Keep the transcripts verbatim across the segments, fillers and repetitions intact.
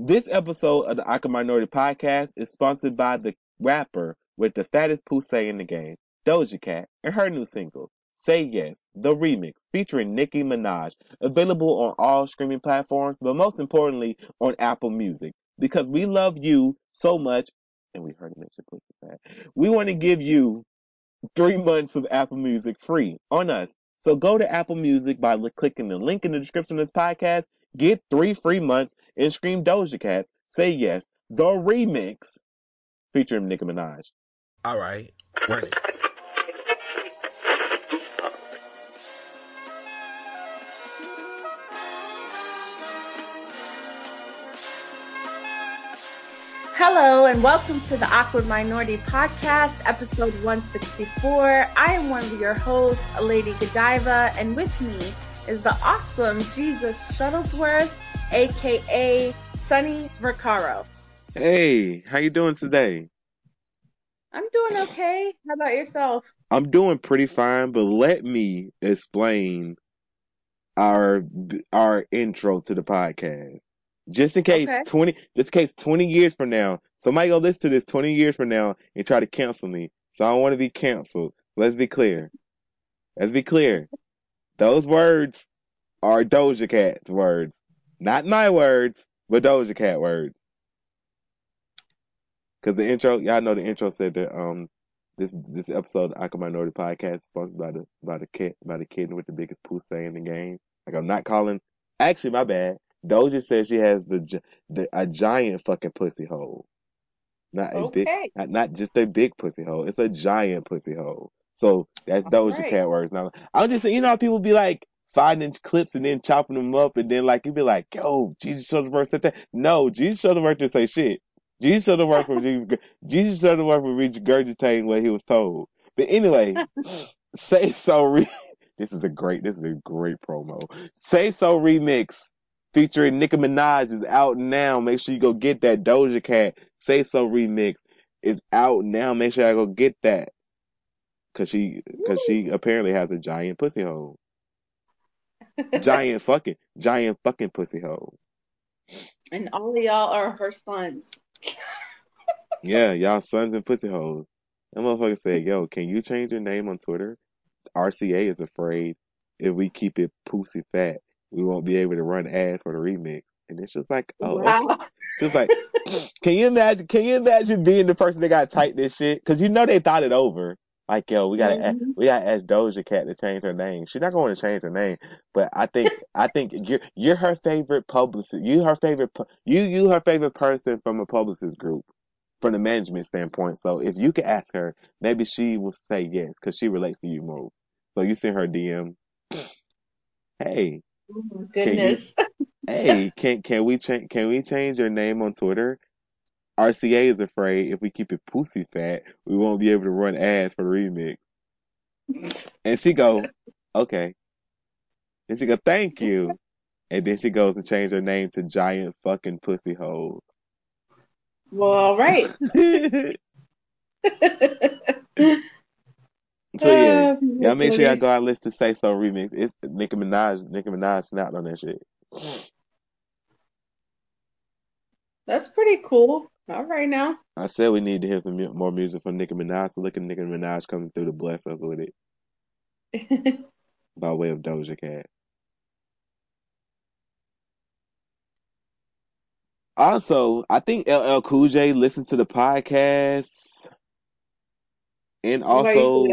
This episode of the Awkward Minority Podcast is sponsored by the rapper with the fattest pussy in the game, Doja Cat, and her new single, Say Yes, the remix, featuring Nicki Minaj, available on all streaming platforms, but most importantly, on Apple Music. Because we love you so much, and we heard it mentioned pussy fat, we want to give you three months of Apple Music free on us. So go to Apple Music by clicking the link in the description of this podcast, get three free months, and scream Doja Cat, Say Yes, the remix, featuring Nicki Minaj. All right, run it. Hello and welcome to the Awkward Minority Podcast, episode one sixty-four. I am one of your hosts, Lady Godiva, and with me is the awesome Jesus Shuttlesworth, a k a. Sonny Ricaro. Hey, how you doing today? I'm doing okay. How about yourself? I'm doing pretty fine, but let me explain our our intro to the podcast. Just in case okay. twenty, just in case twenty years from now, somebody gonna listen to this twenty years from now and try to cancel me. So I don't want to be canceled. Let's be clear. Let's be clear. Those words are Doja Cat's words, not my words, but Doja Cat words. Cause the intro, y'all know the intro said that um this this episode of the Awkward Minority Podcast is sponsored by the by the cat by the kitten with the biggest poo stay in the game. Like I'm not calling. Actually, my bad. Doja says she has the, the a giant fucking pussy hole, not a okay. big, not, not just a big pussy hole. It's a giant pussy hole. So that's all Doja right. Cat words. Now I'm just saying, you know how people be like finding clips and then chopping them up, and then like you be like, yo, Jesus Shuttlesworth said that. No, Jesus Shuttlesworth didn't say shit. Jesus Shuttlesworth was Jesus Shuttlesworth was regurgitating what he was told. But anyway, Say So. Re- this is a great. This is a great promo. Say So remix. Featuring Nicki Minaj is out now. Make sure you go get that. Doja Cat Say So remix is out now. Make sure I go get that. Cause she, cause she apparently has a giant pussy hole. Giant fucking, giant fucking pussy hole. And all of y'all are her sons. Yeah, y'all sons and pussy holes. That motherfucker said, yo, can you change your name on Twitter? R C A is afraid if we keep it pussy fat, we won't be able to run ads for the remix. And it's just like, oh, wow. Okay. Just like, can you imagine? Can you imagine being the person that got to type this shit? Because you know they thought it over. Like, yo, we gotta, mm-hmm. ask, we gotta ask Doja Cat to change her name. She's not going to change her name, but I think, I think you're, you're her favorite publicist. You her favorite, you, you her favorite person from a publicist group, from the management standpoint. So if you could ask her, maybe she will say yes because she relates to you most. So you send her a D M. Hey. Oh, goodness. Can you, hey, can can we change can we change your name on Twitter? R C A is afraid if we keep it pussy fat, we won't be able to run ads for the remix. And she go, okay. And she go, thank you. And then she goes and change her name to Giant Fucking Pussy Hole. Well, all right. So yeah, um, y'all make sure y'all go out and listen to Say So remix. It's Nicki Minaj. Nicki Minaj snapped on that shit. That's pretty cool. All right now. I said we need to hear some more music from Nicki Minaj. So look at Nicki Minaj coming through to bless us with it. By way of Doja Cat. Also, I think L L Cool J listens to the podcast, and also.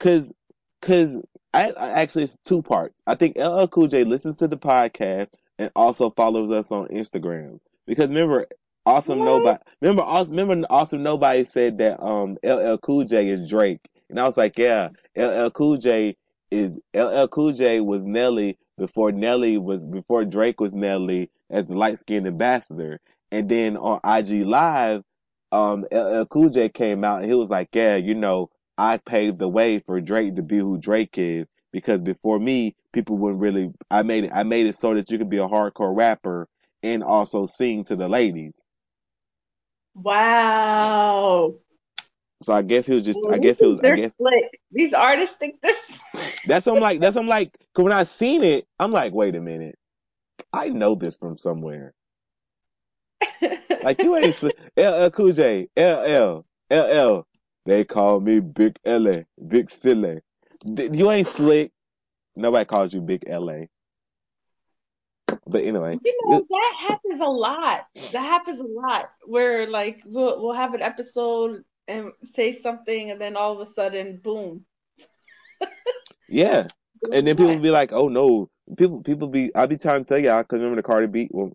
Cause, cause I, I actually it's two parts. I think L L Cool J listens to the podcast and also follows us on Instagram. Because remember, awesome what? nobody. Remember, awesome. Remember, awesome nobody said that um L L Cool J is Drake, and I was like, yeah, L L Cool J is L L Cool J was Nelly before Nelly was before Drake was Nelly as the light skinned ambassador, and then on I G Live, um L L Cool J came out and he was like, yeah, you know. I paved the way for Drake to be who Drake is because before me, people wouldn't really. I made it. I made it so that you could be a hardcore rapper and also sing to the ladies. Wow. So I guess he was just. Well, I guess it was. I guess slick. These artists think they're. Slick. That's what I'm like. That's what I'm like. Cause when I seen it, I'm like, wait a minute, I know this from somewhere. Like, you ain't sl- L L Cool J, L L, L L. They call me Big L A, Big Silly. You ain't slick. Nobody calls you Big L A. But anyway, you know that happens a lot. That happens a lot. Where like we'll we'll have an episode and say something, and then all of a sudden, boom. Yeah, and then people be like, "Oh no!" People people be. I'll be trying to tell y'all because remember the Cardi B well,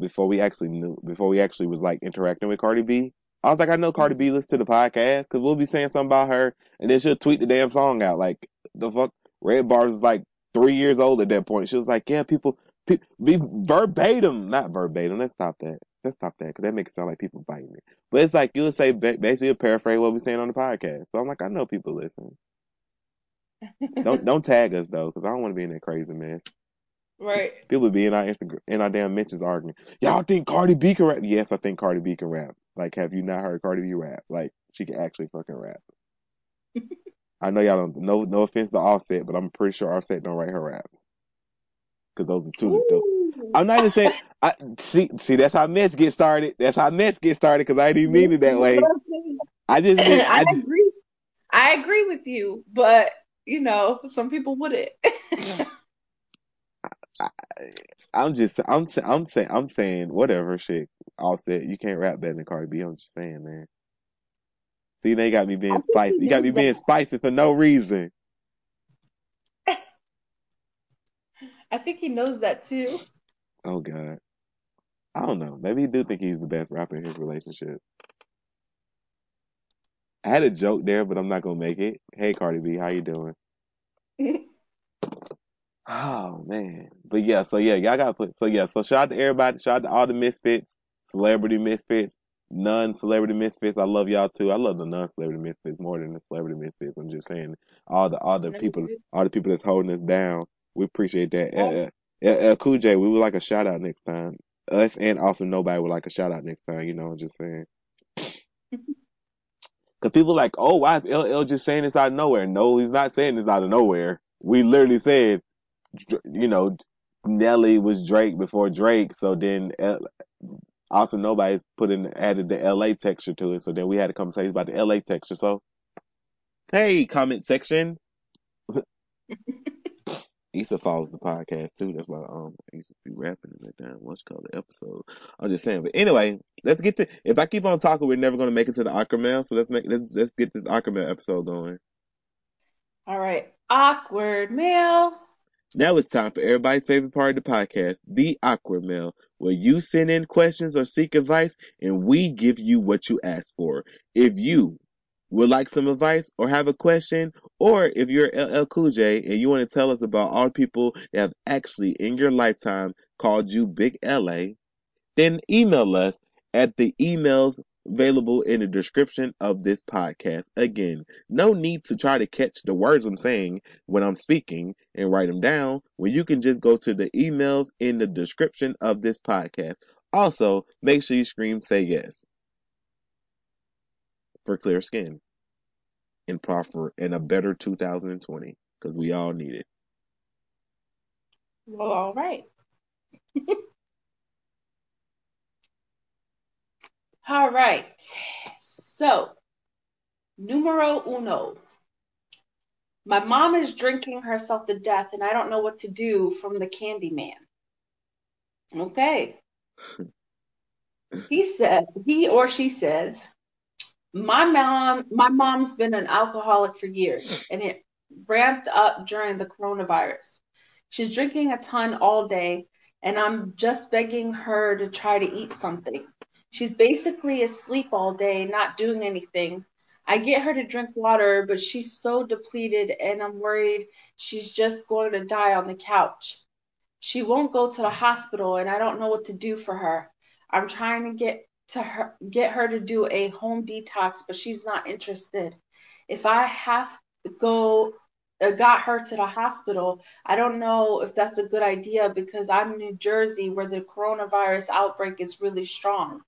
before we actually knew before we actually was like interacting with Cardi B. I was like, I know Cardi B listens to the podcast because we'll be saying something about her, and then she'll tweet the damn song out. Like the fuck, Red Bars was like three years old at that point. She was like, "Yeah, people." Be verbatim, not verbatim. Let's stop that. Let's stop that because that makes it sound like people biting it. But it's like you'll say basically paraphrase what we're saying on the podcast. So I'm like, I know people listen. don't don't tag us though, because I don't want to be in that crazy mess. Right? People be in our Instagram, in our damn mentions arguing. Y'all think Cardi B can rap? Yes, I think Cardi B can rap. Like, have you not heard Cardi B rap? Like, she can actually fucking rap. I know y'all don't. No, no offense to Offset, but I'm pretty sure Offset don't write her raps. Because those are two dope. I'm not even saying. I, see, see, that's how mess get started. That's how mess get started. Because I didn't mean it that way. I just. Mean, I, I just, agree. I agree with you, but you know, some people wouldn't. I, I, I'm just. I'm. I'm saying. I'm saying whatever shit. Offset, you can't rap better than Cardi B. I'm just saying, man. See, they got me being spicy. You got me being spicy for no reason. I think he knows that too. Oh God, I don't know. Maybe he do think he's the best rapper in his relationship. I had a joke there, but I'm not gonna make it. Hey, Cardi B, how you doing? Oh man, but yeah, so yeah, y'all gotta put. So yeah, so shout out to everybody. Shout out to all the misfits, celebrity misfits, non-celebrity misfits. I love y'all too. I love the non-celebrity misfits more than the celebrity misfits. I'm just saying, all the all the people, all the people that's holding us down. We appreciate that. Yeah. L L, L L Cool J, we would like a shout out next time. Us and also nobody would like a shout out next time. You know, I'm just saying. Because people are like, oh, why is L L just saying this out of nowhere? No, he's not saying this out of nowhere. We literally said, you know, Nelly was Drake before Drake. So then L- also nobody's put in, added the L A texture to it. So then we had a conversation about the L A texture. So, hey, comment section. Issa follows the podcast too. That's why um I used to be rapping in that damn what's called the episode. I'm just saying, but anyway, let's get to. If I keep on talking, we're never gonna make it to the Awkward Mail. So let's make let's let's get this Awkward Mail episode going. All right, Awkward Mail. Now it's time for everybody's favorite part of the podcast, the Awkward Mail, where you send in questions or seek advice, and we give you what you ask for. If you would like some advice or have a question, or if you're L L Cool J and you want to tell us about all the people that have actually in your lifetime called you Big L A, then email us at the emails available in the description of this podcast. Again, no need to try to catch the words I'm saying when I'm speaking and write them down when you can just go to the emails in the description of this podcast. Also, make sure you scream say yes. For clear skin and proper and a better two thousand twenty because we all need it. Well, all right. All right. So, numero uno. My mom is drinking herself to death and I don't know what to do from the candy man. Okay. He said, he or she says, My mom, my mom's been an alcoholic for years, and it ramped up during the coronavirus. She's drinking a ton all day, and I'm just begging her to try to eat something. She's basically asleep all day, not doing anything. I get her to drink water, but she's so depleted, and I'm worried she's just going to die on the couch. She won't go to the hospital, and I don't know what to do for her. I'm trying to get to her, get her to do a home detox, but she's not interested. If I have to go, uh, got her to the hospital, I don't know if that's a good idea because I'm in New Jersey where the coronavirus outbreak is really strong.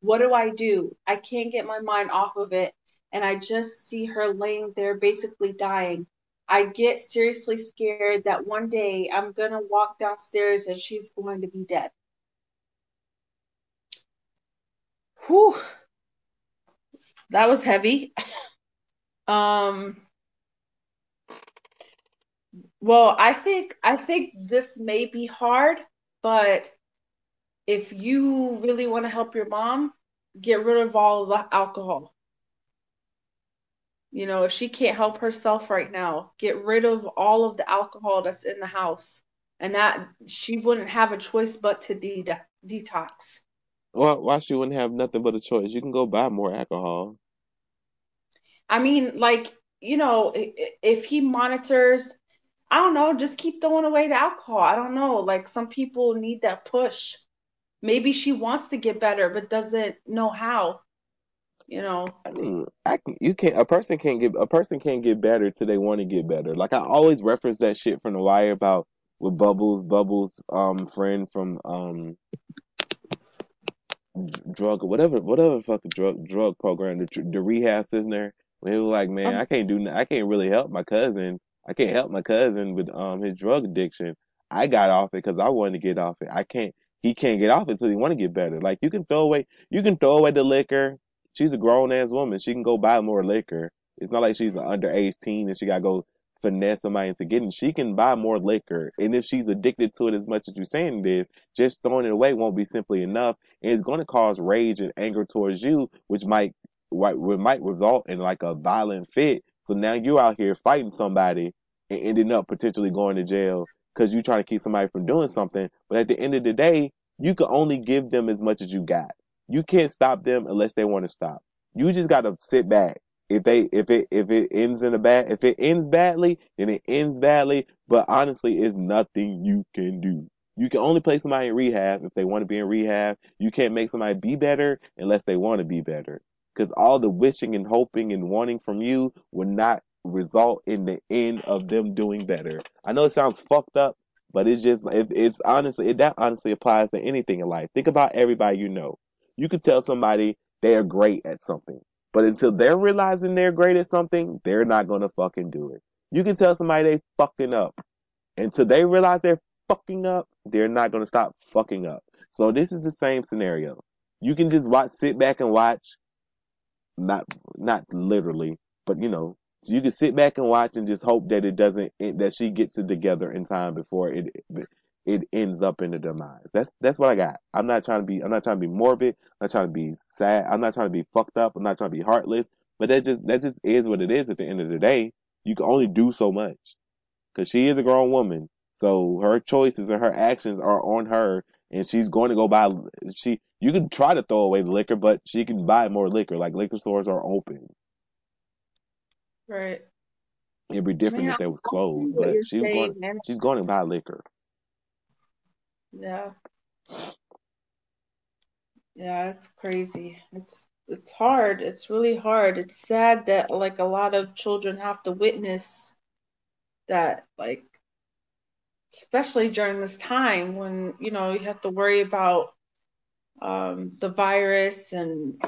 What do I do? I can't get my mind off of it, and I just see her laying there basically dying. I get seriously scared that one day I'm going to walk downstairs and she's going to be dead. Whew. That was heavy. um, well, I think I think this may be hard, but if you really want to help your mom, get rid of all the alcohol. You know, if she can't help herself right now, get rid of all of the alcohol that's in the house, and that she wouldn't have a choice but to de- detox. Well, why she wouldn't have nothing but a choice? You can go buy more alcohol. I mean, like, you know, if he monitors, I don't know, just keep throwing away the alcohol. I don't know. Like, some people need that push. Maybe she wants to get better, but doesn't know how. You know, I mean, I can, you can't. A person can't get a person can't get better till they want to get better. Like, I always reference that shit from The Wire about with Bubbles, Bubbles, um, friend from um, drug whatever, whatever fucking drug drug program, the, the rehab center. When he was like, man, um, I can't do, I can't really help my cousin. I can't help my cousin with um his drug addiction. I got off it because I wanted to get off it. I can't. He can't get off it till he want to get better. Like, you can throw away, you can throw away the liquor. She's a grown-ass woman. She can go buy more liquor. It's not like she's an underage teen and she got to go finesse somebody into getting it. She can buy more liquor. And if she's addicted to it as much as you're saying it is, just throwing it away won't be simply enough. And it's going to cause rage and anger towards you, which might which might result in like a violent fit. So now you're out here fighting somebody and ending up potentially going to jail because you're trying to keep somebody from doing something. But at the end of the day, you can only give them as much as you got. You can't stop them unless they want to stop. You just gotta sit back. If they, if it, if it ends in a bad, if it ends badly, then it ends badly. But honestly, it's nothing you can do. You can only place somebody in rehab if they want to be in rehab. You can't make somebody be better unless they want to be better. Because all the wishing and hoping and wanting from you will not result in the end of them doing better. I know it sounds fucked up, but it's just, it, it's honestly, it, that honestly applies to anything in life. Think about everybody you know. You could tell somebody they are great at something, but until they're realizing they're great at something, they're not going to fucking do it. You can tell somebody they fucking up. Until they realize they're fucking up, they're not going to stop fucking up. So this is the same scenario. You can just watch, sit back and watch, not not literally, but you know, you can sit back and watch and just hope that it doesn't, that she gets it together in time before it, it it ends up in the demise. That's that's what I got. I'm not trying to be I'm not trying to be morbid. I'm not trying to be sad. I'm not trying to be fucked up. I'm not trying to be heartless. But that just that just is what it is at the end of the day. You can only do so much. Because she is a grown woman. So her choices and her actions are on her, and she's going to go buy she you can try to throw away the liquor, but she can buy more liquor. Like, liquor stores are open. Right. It'd be different I mean, if they was closed, but she's going man. she's going to buy liquor. Yeah. Yeah, it's crazy. It's it's hard. It's really hard. It's sad that, like, a lot of children have to witness that, like, especially during this time when, you know, you have to worry about um, the virus and,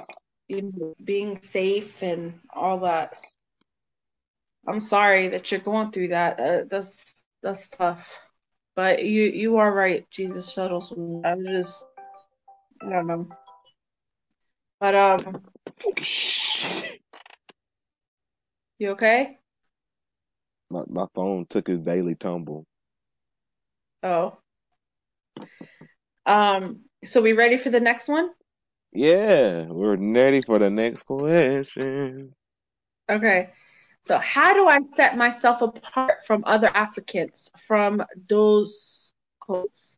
you know, being safe and all that. I'm sorry that you're going through that. Uh, that's that's tough. But you, you are right, Jesus Shuttlesworth. I just, I don't know. But, um, you okay? My my phone took its daily tumble. Oh. Um, so we ready for the next one? Yeah, we're ready for the next question. Okay. So how do I set myself apart from other applicants? From those quotes,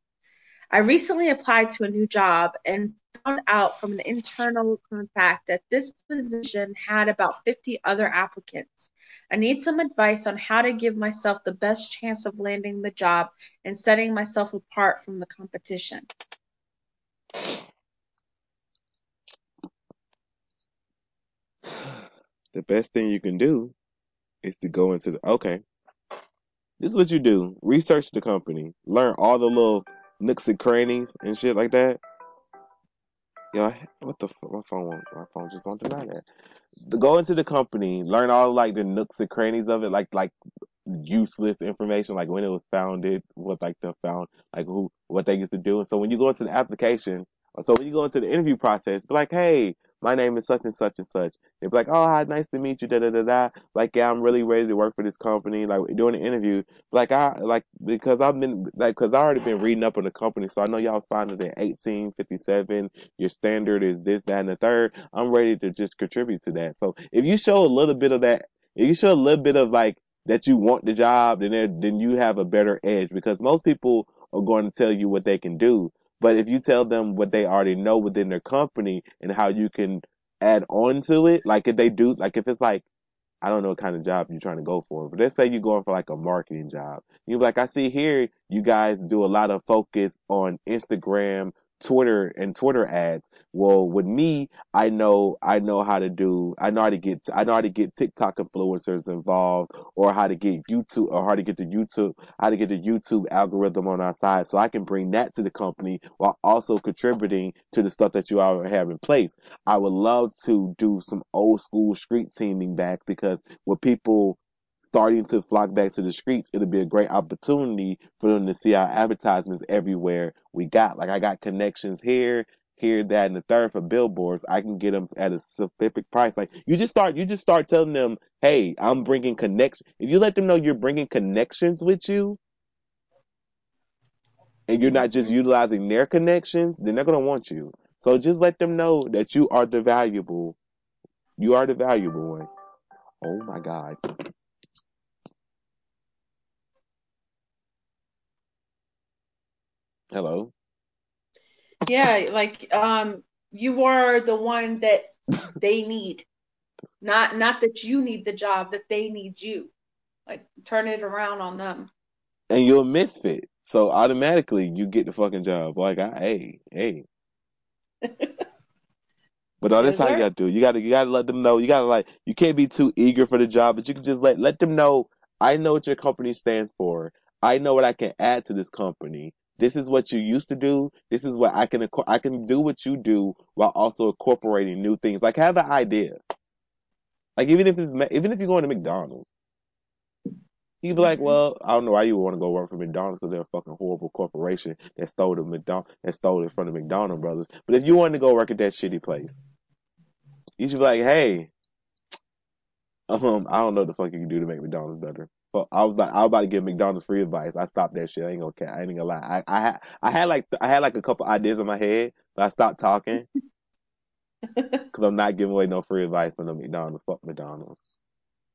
I recently applied to a new job and found out from an internal contact that this position had about fifty other applicants. I need some advice on how to give myself the best chance of landing the job and setting myself apart from the competition. The best thing you can do is to go into the, okay, this is what you do. Research the company. Learn all the little nooks and crannies and shit like that. Yo, what the, my phone, my phone just won't deny that. Go into the company, learn all, like, the nooks and crannies of it, like, like useless information, like when it was founded, what, like, the found, like, who, what they used to do. And so when you go into the application, So when you go into the interview process, be like, hey, my name is such and such and such. They'd be like, oh, hi, nice to meet you, da-da-da-da. Like, yeah, I'm really ready to work for this company. Like, during the interview, like, I, like, because I've been, like, because I already been reading up on the company, so I know y'all's founded in eighteen fifty-seven. Your standard is this, that, and the third. I'm ready to just contribute to that. So if you show a little bit of that, if you show a little bit of, like, that you want the job, then then you have a better edge, because most people are going to tell you what they can do. But if you tell them what they already know within their company and how you can add on to it, like if they do, like if it's like, I don't know what kind of job you're trying to go for, but let's say you're going for like a marketing job. You're like, I see here you guys do a lot of focus on Instagram, Twitter, and Twitter ads. Well, with me, I know, I know how to do, I know how to get, I know how to get TikTok influencers involved, or how to get YouTube, or how to get the YouTube, how to get the YouTube algorithm on our side, so I can bring that to the company while also contributing to the stuff that you already have in place. I would love to do some old school street teaming back, because with people starting to flock back to the streets, it'll be a great opportunity for them to see our advertisements everywhere we got. Like, I got connections here, here, that, and the third for billboards. I can get them at a specific price. Like, you just start, you just start telling them, hey, I'm bringing connections. If you let them know you're bringing connections with you, and you're not just utilizing their connections, then they're going to want you. So just let them know that you are the valuable. You are the valuable one. Oh my God. Hello. Yeah, like um, you are the one that they need, not not that you need the job, that they need you. Like, turn it around on them. And you're a misfit, so automatically you get the fucking job. Like, I, hey, hey. But all this how you gotta do. You gotta you gotta let them know. You gotta like you can't be too eager for the job, but you can just let let them know. I know what your company stands for. I know what I can add to this company. This is what you used to do. This is what I can, I can do what you do while also incorporating new things. Like, have an idea. Like, even if it's, even if you're going to McDonald's, you'd be like, well, I don't know why you want to go work for McDonald's, because they're a fucking horrible corporation that stole the McDonald, that stole it from the McDonald brothers. But if you wanted to go work at that shitty place, you should be like, hey, um, I don't know what the fuck you can do to make McDonald's better. But I was about, I was about to give McDonald's free advice. I stopped that shit. I ain't gonna, I ain't gonna lie. I, I had, I had like, I had like a couple ideas in my head, but I stopped talking because I'm not giving away no free advice for no McDonald's. Fuck McDonald's.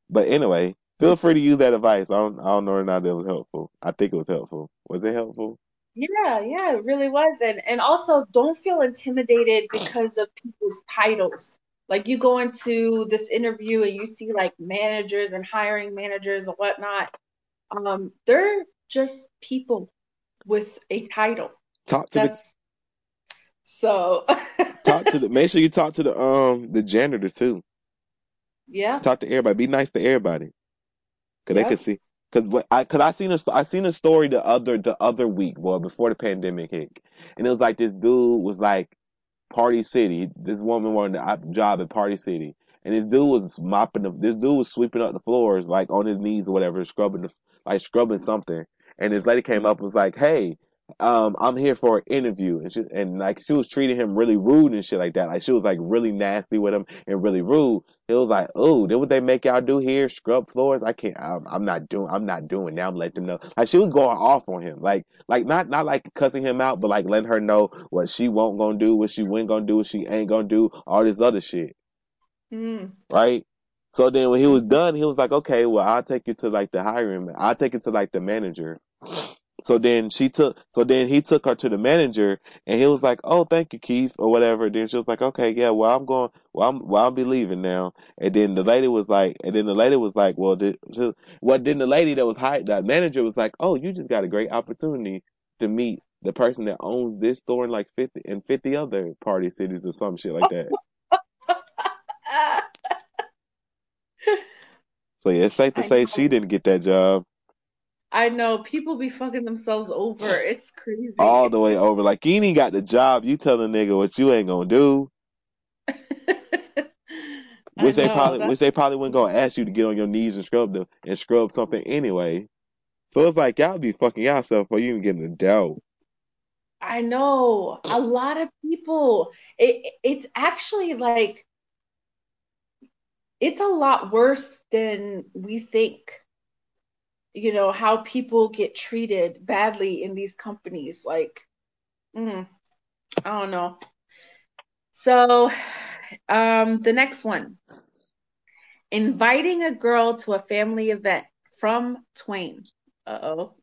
But anyway, feel free to use that advice. I don't, I don't know if that was helpful. I think it was helpful. Was it helpful? Yeah, yeah, it really was. And and also, don't feel intimidated because of people's titles. Like, you go into this interview and you see like managers and hiring managers and whatnot. Um, they're just people with a title. Talk to That's, the so talk to the make sure you talk to the um the janitor too. Yeah. Talk to everybody. Be nice to everybody. Cause yep. they could see cause what I cause I seen a I seen a story the other the other week, well, before the pandemic hit. And it was like this dude was like Party City. This woman wanted a job at Party City, and this dude was mopping the, this dude was sweeping up the floors, like on his knees or whatever, scrubbing, the, like scrubbing something. And this lady came up and was like, "Hey, um, I'm here for an interview," and she, and like she was treating him really rude and shit like that. Like she was like really nasty with him and really rude. It was like, "Oh, then what they make y'all do here? Scrub floors? I can't. I'm, I'm not doing. I'm not doing now. I'm letting them know." Like she was going off on him, like, like not, not like cussing him out, but like letting her know what she won't gonna do, what she went gonna do, what she ain't gonna do, all this other shit, mm. right? So then when he was done, he was like, "Okay, well, I'll take you to like the hiring. I'll take you to like the manager." So then she took. So then he took her to the manager, and he was like, "Oh, thank you, Keith," or whatever. Then she was like, "Okay, yeah, well, I'm going. Well, I'm. Well, I'll be leaving now." And then the lady was like, and then the lady was like, "Well, did, she, well, then the lady that was hired, that manager was like, "Oh, you just got a great opportunity to meet the person that owns this store and like fifty and fifty other Party Cities or some shit like that." So yeah, it's safe to say she didn't get that job. I know. People be fucking themselves over. It's crazy. All the way over. Like, you ain't got the job. You tell a nigga what you ain't gonna do. Which know, they probably that's... which they probably wouldn't gonna ask you to get on your knees and scrub them and scrub something anyway. So it's like y'all be fucking yourself before you even get in the dough. I know a lot of people, it, it's actually like, it's a lot worse than we think, you know, how people get treated badly in these companies. Like, mm, I don't know. So um, the next one, inviting a girl to a family event from Twain. Uh-oh.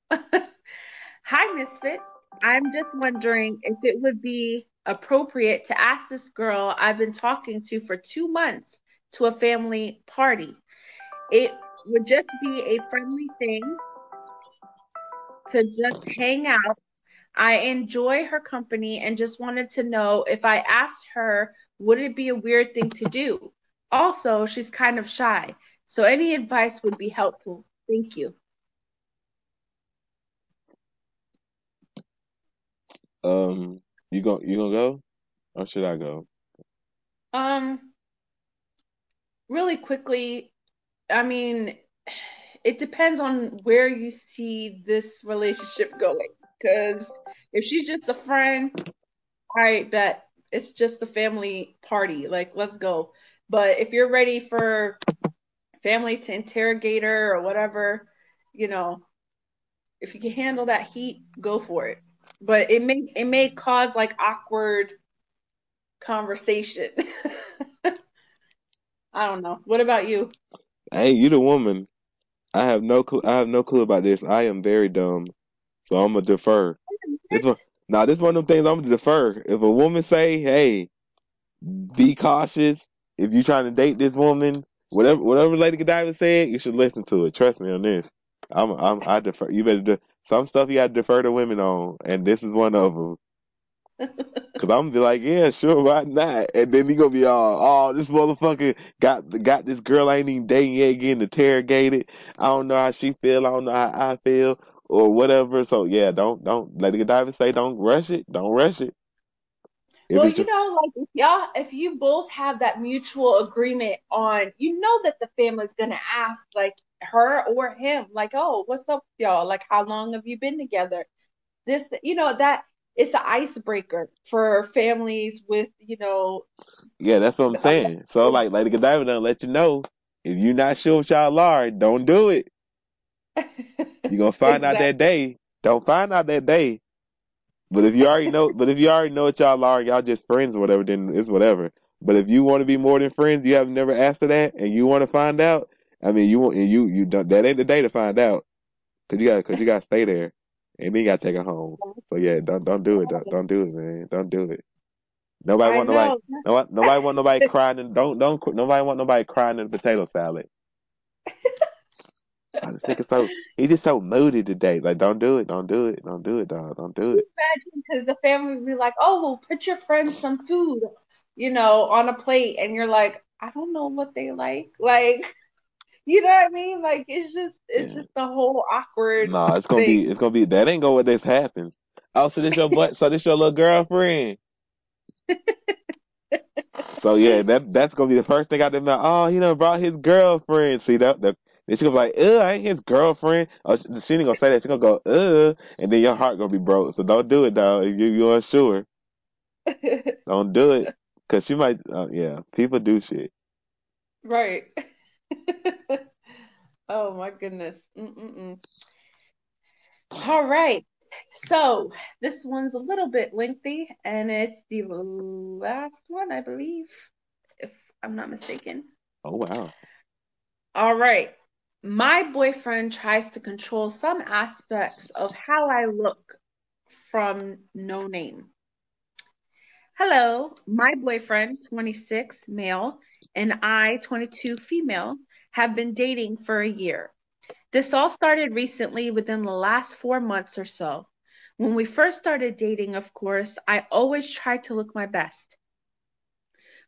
Hi, Misfit. I'm just wondering if it would be appropriate to ask this girl I've been talking to for two months to a family party. It would just be a friendly thing to just hang out. I enjoy her company and just wanted to know if I asked her, would it be a weird thing to do? Also, she's kind of shy, so any advice would be helpful. Thank you. Um, you go, you gonna go, or should I go? Um, really quickly, I mean, it depends on where you see this relationship going. Because if she's just a friend, all right, bet it's just a family party. Like, let's go. But if you're ready for family to interrogate her or whatever, you know, if you can handle that heat, go for it. But it may it may cause like awkward conversation. I don't know. What about you? Hey, you the woman. I have no clue. I have no clue about this. I am very dumb, so I'm gonna defer. This one, nah, this is one of them things I'm gonna defer. If a woman say, "Hey, be cautious if you're trying to date this woman," whatever whatever Lady Godiva said, you should listen to it. Trust me on this. I'm I'm I defer. You better do. Some stuff you gotta defer to women on, and this is one of them. Cause I'm gonna be like, yeah, sure, why not? And then you gonna be all, oh, this motherfucker got got this girl I ain't even dating yet getting interrogated. I don't know how she feel. I don't know how I feel, or whatever. So yeah, don't don't Lady Godiva say, don't rush it. Don't rush it. If well, you know, like if y'all, if you both have that mutual agreement on, you know, that the family's gonna ask, like, her or him, like, oh, what's up with y'all? Like, how long have you been together? This, you know, that it's an icebreaker for families with, you know. Yeah, that's what I'm saying. Like, so, like, Lady Godiva done let you know, if you're not sure what y'all are, don't do it. You're gonna find exactly. out that day. Don't find out that day. But if you already know, but if you already know what y'all are, y'all just friends or whatever, then it's whatever. But if you want to be more than friends, you have never asked for that, and you want to find out. I mean, you want you you don't, that ain't the day to find out, cause you got cause you got to stay there, and then you got to take her home. So yeah, don't don't do it, don't, don't do it, man, don't do it. Nobody I want know. nobody, nobody, nobody want nobody crying. In, don't don't nobody want nobody crying in the potato salad. I just think it's so he just so moody today. Like, don't do it, don't do it, don't do it, dog, don't do it. Imagine, because the family would be like, oh, well, put your friends some food, you know, on a plate, and you're like, I don't know what they like, like. You know what I mean? Like, it's just, it's yeah. just the whole awkward. Nah, it's gonna thing. be, it's gonna be. That ain't gonna what this happens. Oh, so this your butt? So this your little girlfriend? So yeah, that that's gonna be the first thing I did. Like, oh, he done brought his girlfriend. See that? that and she gonna be like, ugh, I ain't his girlfriend. Oh, she, she ain't gonna say that. She gonna go, ugh, and then your heart gonna be broke. So don't do it, dog. You you unsure? Don't do it, cause she might. Uh, yeah, people do shit. Right. Oh my goodness. Mm-mm-mm. All right, so this one's a little bit lengthy, and it's the last one, I believe, if I'm not mistaken. Oh wow. All right. My boyfriend tries to control some aspects of how I look. From No Name. Hello, my boyfriend, twenty-six, male, and I, twenty-two, female, have been dating for a year. This all started recently within the last four months or so. When we first started dating, of course, I always tried to look my best.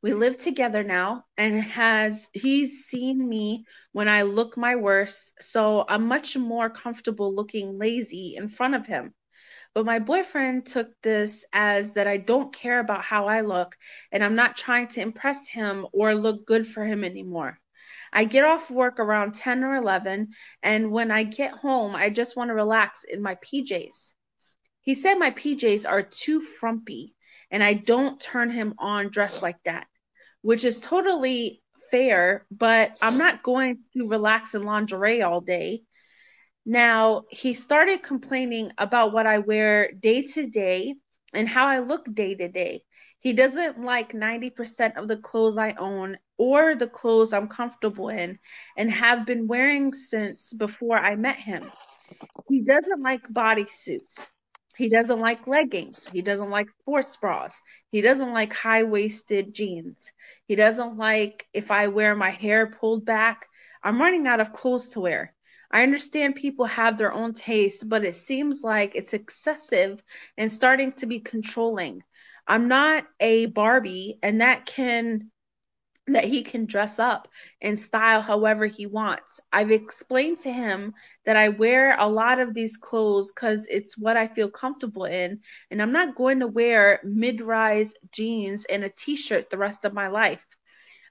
We live together now, and has he's seen me when I look my worst, so I'm much more comfortable looking lazy in front of him. But my boyfriend took this as that I don't care about how I look, and I'm not trying to impress him or look good for him anymore. I get off work around ten or eleven, and when I get home, I just want to relax in my P Js. He said my P Js are too frumpy and I don't turn him on dressed like that, which is totally fair, but I'm not going to relax in lingerie all day. Now, he started complaining about what I wear day to day and how I look day to day. He doesn't like ninety percent of the clothes I own or the clothes I'm comfortable in and have been wearing since before I met him. He doesn't like bodysuits. He doesn't like leggings. He doesn't like sports bras. He doesn't like high-waisted jeans. He doesn't like if I wear my hair pulled back. I'm running out of clothes to wear. I understand people have their own taste, but it seems like it's excessive and starting to be controlling. I'm not a Barbie, and that can that he can dress up and style however he wants. I've explained to him that I wear a lot of these clothes because it's what I feel comfortable in, and I'm not going to wear mid-rise jeans and a t-shirt the rest of my life.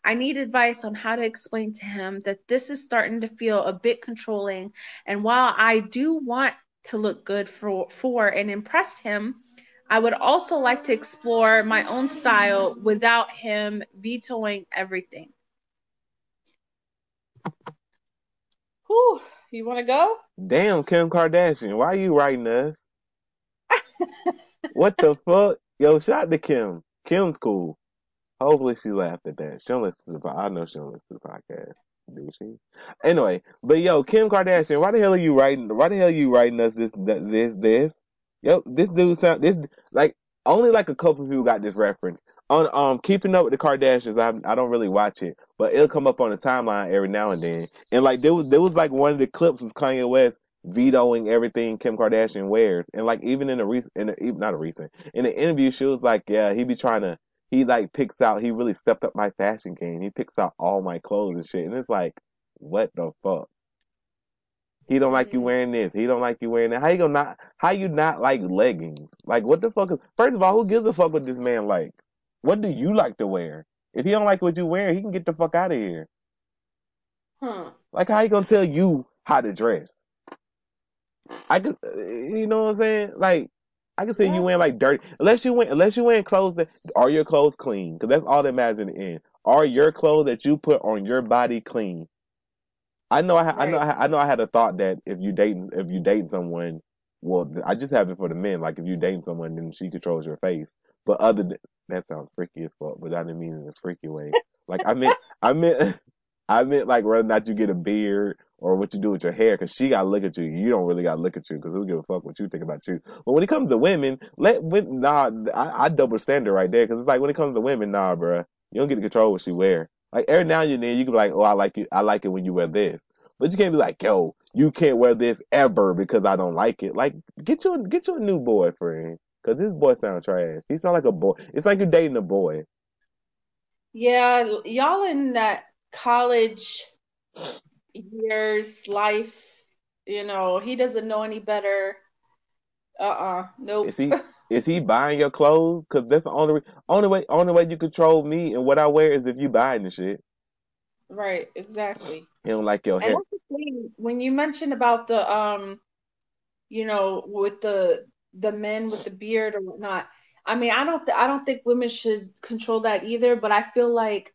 I need advice on how to explain to him that this is starting to feel a bit controlling, and while I do want to look good for, for and impress him, I would also like to explore my own style without him vetoing everything. Whew, you want to go? Damn, Kim Kardashian, why are you writing us? What the fuck? Yo, shout to Kim. Kim's cool. Hopefully she laughed at that. She don't listen to the podcast. I know she don't listen to the podcast. Do she? Anyway, but yo, Kim Kardashian, why the hell are you writing? Why the hell are you writing us this? This? This? Yep, this dude sound this like only like a couple of people got this reference on um Keeping Up with the Kardashians. I I don't really watch it, but it'll come up on the timeline every now and then. And like there was there was like one of the clips was Kanye West vetoing everything Kim Kardashian wears, and like even in a recent, in a, even not a recent, in the interview she was like, yeah, he be trying to he like picks out he really stepped up my fashion game. He picks out all my clothes and shit, and it's like, what the fuck. He don't like you wearing this. He don't like you wearing that. How you gonna not? How you not like leggings? Like what the fuck? Is, first of all, who gives a fuck what this man like? What do you like to wear? If he don't like what you wear, he can get the fuck out of here. Huh? Like how he gonna tell you how to dress? I could, you know what I'm saying? Like I can see yeah. you wearing like dirty. Unless you went, unless you wearing clothes that are your clothes clean, because that's all that matters in the end. Are your clothes that you put on your body clean? I know I, ha- right. I know I, ha- I know I had a thought that if you dating if you dating someone, well, I just have it for the men. Like if you dating someone, then she controls your face. But other than, that sounds freaky as fuck, but I didn't mean it in a freaky way. Like I meant I meant I meant like whether or not you get a beard or what you do with your hair, because she gotta look at you. You don't really gotta look at you because who give a fuck what you think about you. But when it comes to women, let with nah, I, I double standard right there because it's like when it comes to women, nah, bruh, you don't get to control what she wear. Like every now and then you can be like, oh, I like you. I like it when you wear this, but you can't be like, yo, you can't wear this ever because I don't like it. Like get you a, get you a new boyfriend because this boy sounds trash. He sounds like a boy. It's like you're dating a boy. Yeah, y'all in that college years life, you know, he doesn't know any better. Uh, uh-uh, uh, nope. Is he? Is he buying your clothes? Because that's the only only way only way you control me and what I wear is if you buying the shit. Right, exactly. You don't like your hair. And that's the thing, when you mentioned about the um, you know, with the the men with the beard or whatnot. I mean, I don't th- I don't think women should control that either. But I feel like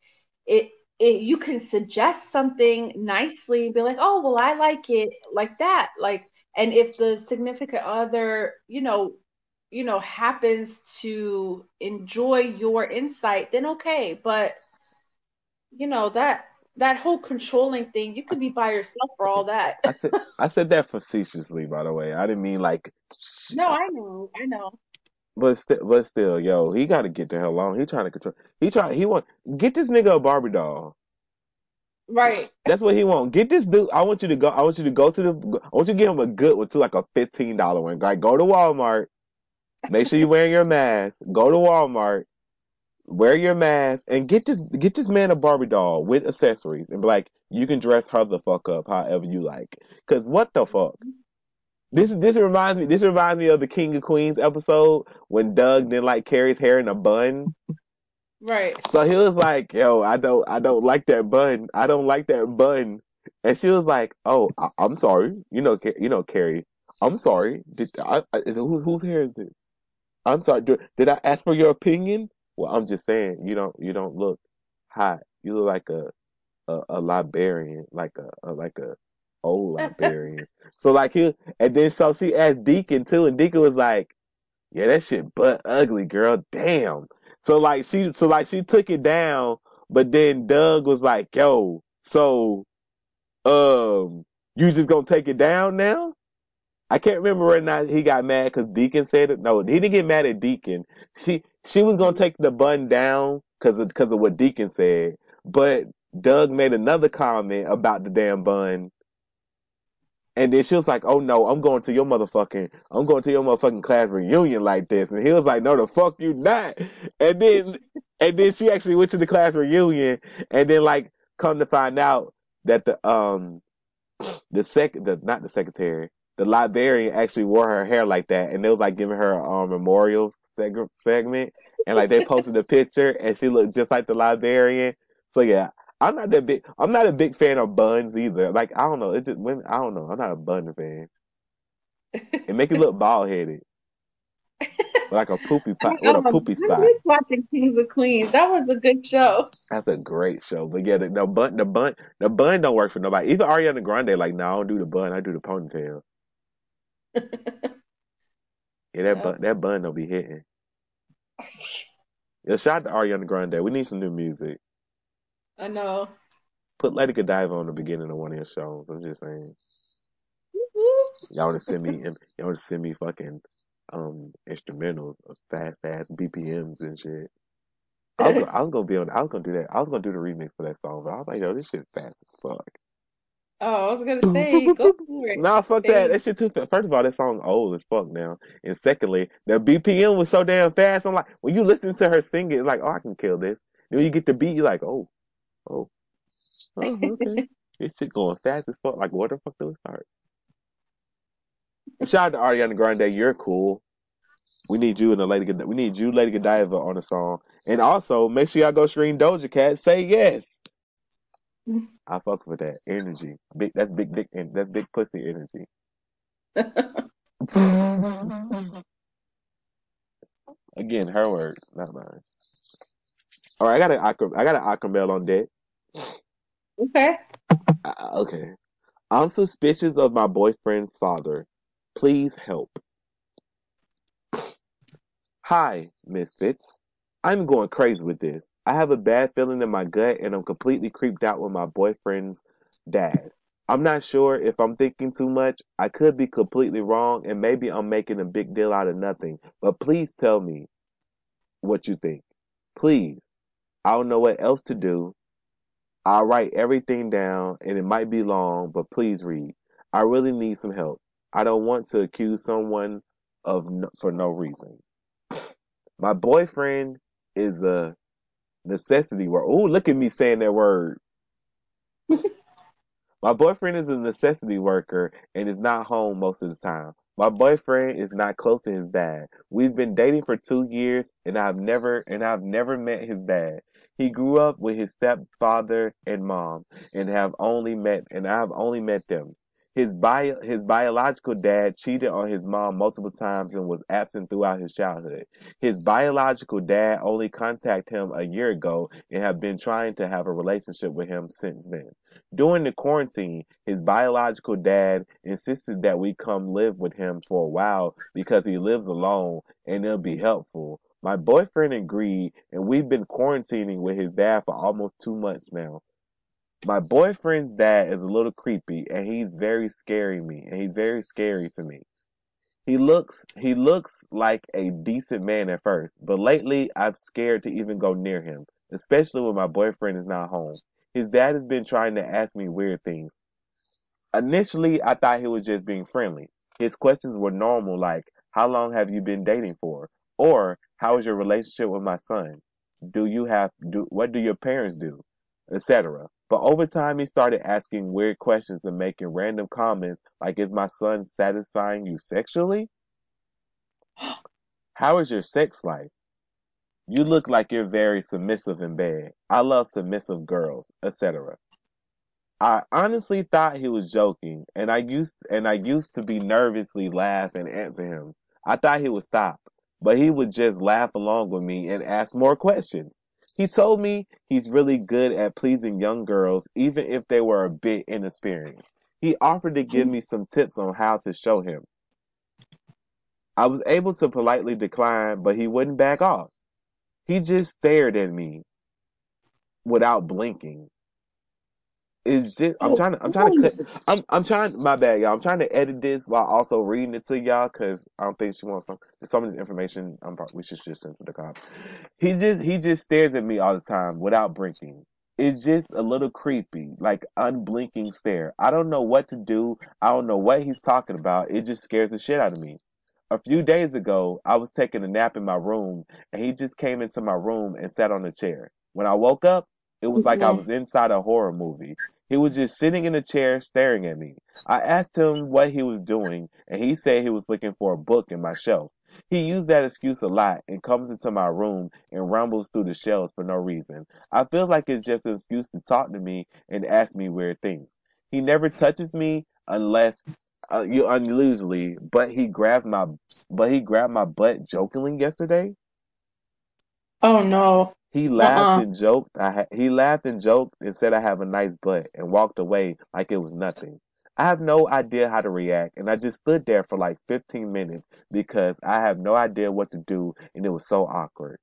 it it you can suggest something nicely and be like, oh well, I like it like that. Like, and if the significant other, you know. you know, happens to enjoy your insight, then okay. But, you know, that that whole controlling thing, you could be by yourself for all that. I, said, I said that facetiously, by the way. I didn't mean like... No, I know. I know. But, st- but still, yo, he got to get the hell on. He trying to control... He trying... He want... Get this nigga a Barbie doll. Right. That's what he want. Get this dude... I want you to go... I want you to go to the... I want you to give him a good one, to like a fifteen dollars one. Like, go to Walmart. Make sure you're wearing your mask. Go to Walmart, wear your mask, and get this get this man a Barbie doll with accessories. And be like, you can dress her the fuck up however you like. Cause what the fuck? This this reminds me this reminds me of the King of Queens episode when Doug didn't like Carrie's hair in a bun. Right. So he was like, yo, I don't I don't like that bun. I don't like that bun. And she was like, oh, I, I'm sorry. You know, you know, Carrie. I'm sorry. Did I, I, is it, who, whose hair is this? I'm sorry. Did, did I ask for your opinion? Well, I'm just saying you don't you don't look hot. You look like a a, a librarian, like a, a like a old librarian. So like he and then so she asked Deacon too, and Deacon was like, "Yeah, that shit butt ugly, girl. Damn." So like she so like she took it down, but then Doug was like, "Yo, so um, you just gonna take it down now?" I can't remember right now. He got mad because Deacon said it. No, he didn't get mad at Deacon. She she was gonna take the bun down because of, because of what Deacon said. But Doug made another comment about the damn bun, and then she was like, "Oh no, I'm going to your motherfucking I'm going to your motherfucking class reunion like this." And he was like, "No, the fuck you not." And then and then she actually went to the class reunion, and then like come to find out that the um the sec the not the secretary. The librarian actually wore her hair like that, and they was like giving her a um, memorial seg- segment, and like they posted a picture, and she looked just like the librarian. So yeah, I'm not that big. I'm not a big fan of buns either. Like I don't know, it just women. I don't know. I'm not a bun fan. It make you look bald headed, like a poopy pot with a poopy spot. I was watching Kings of Queens. That was a good show. That's a great show. But yeah, the, the bun, the bun, the bun don't work for nobody. Even Ariana Grande, like, no, nah, I don't do the bun. I do the ponytail. Yeah, that bun, that bun don't be hitting. Yo, shout out to Ariana Grande. We need some new music. I know. Put Lady Godiva on the beginning of one of your shows. I'm just saying. Y'all want to send me? Y'all want to send me fucking um, instrumentals of fast, fast B P Ms and shit. I was, gonna, I was gonna be on. I was gonna do that. I was gonna do the remix for that song, but I was like, yo, this shit fast as fuck. Oh, I was gonna say, go for it. Nah, fuck hey. that. That shit too. First of all, that song old as fuck now, and secondly, the B P M was so damn fast. I'm like, when you listen to her sing it, it's like, oh, I can kill this. Then when you get the beat, you're like, oh, oh, oh, okay. This shit going fast as fuck. Like, what the fuck did it start? Shout out to Ariana Grande. You're cool. We need you and the Lady Godiva. We need you, Lady Godiva, on the song. And also, make sure y'all go stream Doja Cat. Say yes. I fuck with that energy. Big, that's big dick. That's big pussy energy. Again, her words, not mine. All right, I got an Akram, I got an Akram Bell on deck. Okay. Uh, okay. I'm suspicious of my boyfriend's father. Please help. Hi, misfits. I'm going crazy with this. I have a bad feeling in my gut, and I'm completely creeped out with my boyfriend's dad. I'm not sure if I'm thinking too much. I could be completely wrong, and maybe I'm making a big deal out of nothing. But please tell me what you think. Please. I don't know what else to do. I'll write everything down, and it might be long, but please read. I really need some help. I don't want to accuse someone of no, for no reason. My boyfriend is a necessity word. Oh, look at me saying that word. My boyfriend is a necessity worker and is not home most of the time. My boyfriend is not close to his dad. We've been dating for two years and I've never and I've never met his dad. He grew up with his stepfather and mom and have only met and I've only met them. His bio, his biological dad cheated on his mom multiple times and was absent throughout his childhood. His biological dad only contacted him a year ago and have been trying to have a relationship with him since then. During the quarantine, his biological dad insisted that we come live with him for a while because he lives alone and it'll be helpful. My boyfriend agreed, and we've been quarantining with his dad for almost two months now. My boyfriend's dad is a little creepy, and he's very scary me, and he's very scary to me. He looks, he looks like a decent man at first, but lately I'm scared to even go near him, especially when my boyfriend is not home. His dad has been trying to ask me weird things. Initially, I thought he was just being friendly. His questions were normal, like, how long have you been dating for? Or, how is your relationship with my son? Do you have, do, what do your parents do? Etc. But over time, he started asking weird questions and making random comments like, is my son satisfying you sexually? How is your sex life? You look like you're very submissive in bed. I love submissive girls, et cetera. I honestly thought he was joking, and I used and I used to be nervously laugh and answer him. I thought he would stop, but he would just laugh along with me and ask more questions. He told me he's really good at pleasing young girls, even if they were a bit inexperienced. He offered to give me some tips on how to show him. I was able to politely decline, but he wouldn't back off. He just stared at me without blinking. It's just I'm trying to I'm trying to cut, I'm I'm trying my bad y'all. I'm trying to edit this while also reading it to y'all because I don't think she wants some some of this information. I'm probably, we should just send to the cop. He just he just stares at me all the time without blinking. It's just a little creepy, like unblinking stare. I don't know what to do. I don't know what he's talking about. It just scares the shit out of me. A few days ago, I was taking a nap in my room, and he just came into my room and sat on a chair. When I woke up, it was like I was inside a horror movie. He was just sitting in a chair staring at me. I asked him what he was doing, and he said he was looking for a book in my shelf. He used that excuse a lot and comes into my room and rumbles through the shelves for no reason. I feel like it's just an excuse to talk to me and ask me weird things. He never touches me unless uh, you unusually, but he grabs my but he grabbed my butt jokingly yesterday. Oh no. He laughed uh-uh. and joked. I ha- he laughed and joked and said I have a nice butt and walked away like it was nothing. I have no idea how to react, and I just stood there for like fifteen minutes because I have no idea what to do, and it was so awkward.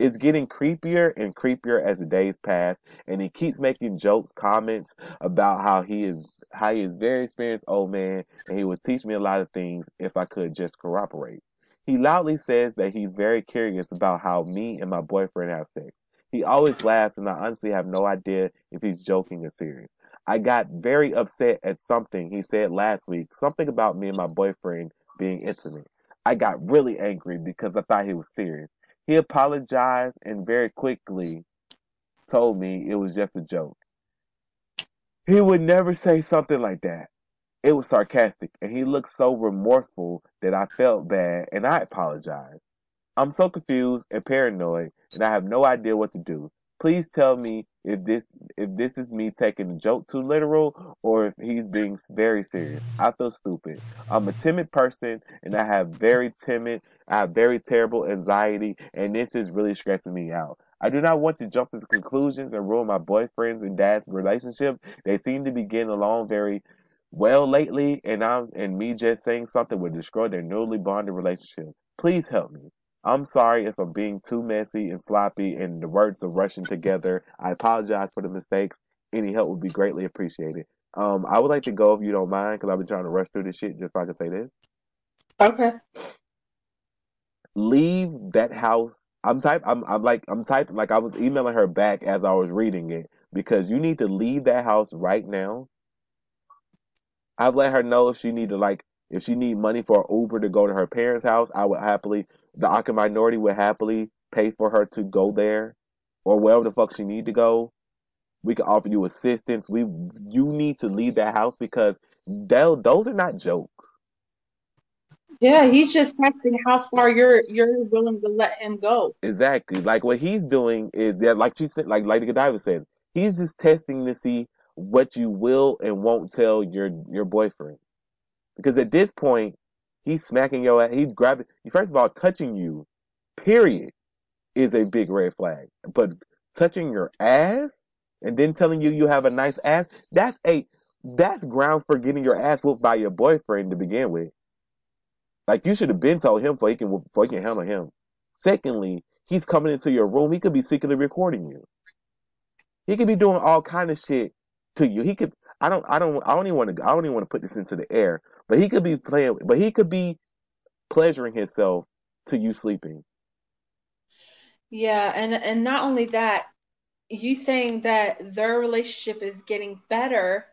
It's getting creepier and creepier as the days pass, and he keeps making jokes, comments about how he is how he is a very experienced old man, and he would teach me a lot of things if I could just corroborate. He loudly says that he's very curious about how me and my boyfriend have sex. He always laughs, and I honestly have no idea if he's joking or serious. I got very upset at something he said last week, something about me and my boyfriend being intimate. I got really angry because I thought he was serious. He apologized and very quickly told me it was just a joke. He would never say something like that. It was sarcastic, and he looked so remorseful that I felt bad, and I apologized. I'm so confused and paranoid, and I have no idea what to do. Please tell me if this if this is me taking the joke too literal or if he's being very serious. I feel stupid. I'm a timid person, and I have very timid, I have very terrible anxiety, and this is really stressing me out. I do not want to jump to conclusions and ruin my boyfriend's and dad's relationship. They seem to be getting along very well lately, and I'm and me just saying something would destroy their newly bonded relationship. Please help me. I'm sorry if I'm being too messy and sloppy and the words are rushing together. I apologize for the mistakes. Any help would be greatly appreciated. Um, I would like to go if you don't mind, because I've been trying to rush through this shit just so I can say this. Okay. Leave that house. I'm type. I'm. I'm like. I'm typing. Like I was emailing her back as I was reading it, because you need to leave that house right now. I've let her know if she need to like if she need money for an Uber to go to her parents' house, I would happily the Awkward Minority would happily pay for her to go there or wherever the fuck she need to go. We can offer you assistance. We you need to leave that house because those are not jokes. Yeah, he's just asking how far you're you're willing to let him go. Exactly. Like what he's doing is that like she said, like Lady Godiva said, he's just testing to see what you will and won't tell your your boyfriend, because at this point he's smacking your ass. He's grabbing. First of all, touching you, period, is a big red flag. But touching your ass and then telling you you have a nice ass—that's a that's grounds for getting your ass whooped by your boyfriend to begin with. Like you should have been told him before he can before he can handle him. Secondly, he's coming into your room. He could be secretly recording you. He could be doing all kind of shit to you. He could I don't I don't I don't even want to I don't even want to put this into the air, but he could be playing but he could be pleasuring himself to you sleeping. Yeah, and and not only that, you saying that their relationship is getting better,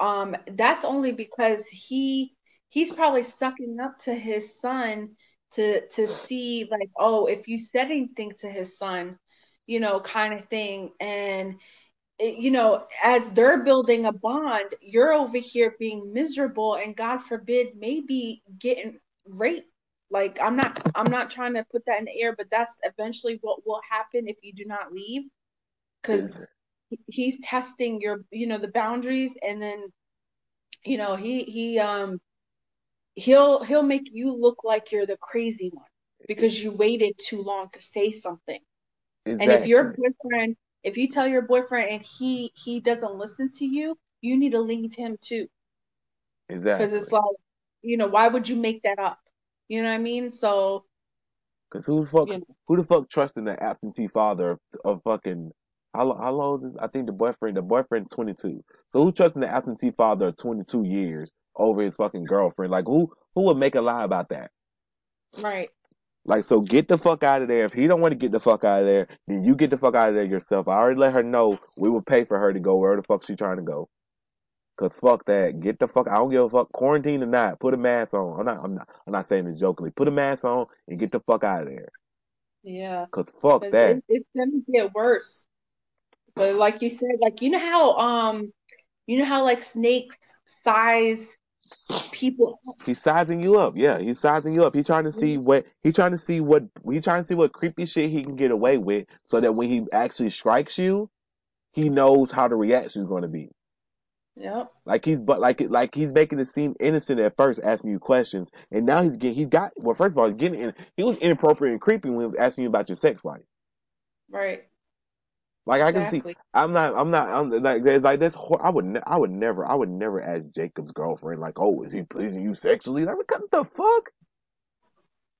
um that's only because he he's probably sucking up to his son to to see like, oh, if you said anything to his son, you know, kind of thing. And you know, as they're building a bond, you're over here being miserable and God forbid, maybe getting raped. Like I'm not, I'm not trying to put that in the air, but that's eventually what will happen if you do not leave. Cause he's testing your, you know, the boundaries, and then, you know, he he um he'll he'll make you look like you're the crazy one because you waited too long to say something. Exactly. And if your boyfriend, if you tell your boyfriend and he he doesn't listen to you, you need to leave him too. Exactly. Because it's like, you know, why would you make that up? You know what I mean? So. Because who the fuck, you know. who the fuck trusting the absentee father of, of fucking, how, how long is this? I think the boyfriend, the boyfriend twenty-two. So who trusting the absentee father of twenty-two years over his fucking girlfriend? Like, who, who would make a lie about that? Right. Like, so get the fuck out of there. If he don't want to get the fuck out of there, then you get the fuck out of there yourself. I already let her know we will pay for her to go wherever the fuck she trying to go. Cause fuck that. Get the fuck. I don't give a fuck. Quarantine or not. Put a mask on. I'm not. I'm not. I'm not saying this jokingly. Put a mask on and get the fuck out of there. Yeah. Cause fuck Cause that. It, it's gonna get worse. But like you said, like you know how um, you know how like snakes size people up. He's sizing you up. Yeah, he's sizing you up. He's trying to see what he's trying to see what he's trying to see what creepy shit he can get away with, so that when he actually strikes you, he knows how the reaction is going to be. Yep. Like he's but like like he's making it seem innocent at first, asking you questions, and now he's getting he got well. First of all, he's getting in, he was inappropriate and creepy when he was asking you about your sex life. Right. Like I exactly. can see, I'm not, I'm not, I'm like there's like this. I would, I would never, I would never ask Jacob's girlfriend like, oh, is he pleasing you sexually? Like, what the fuck?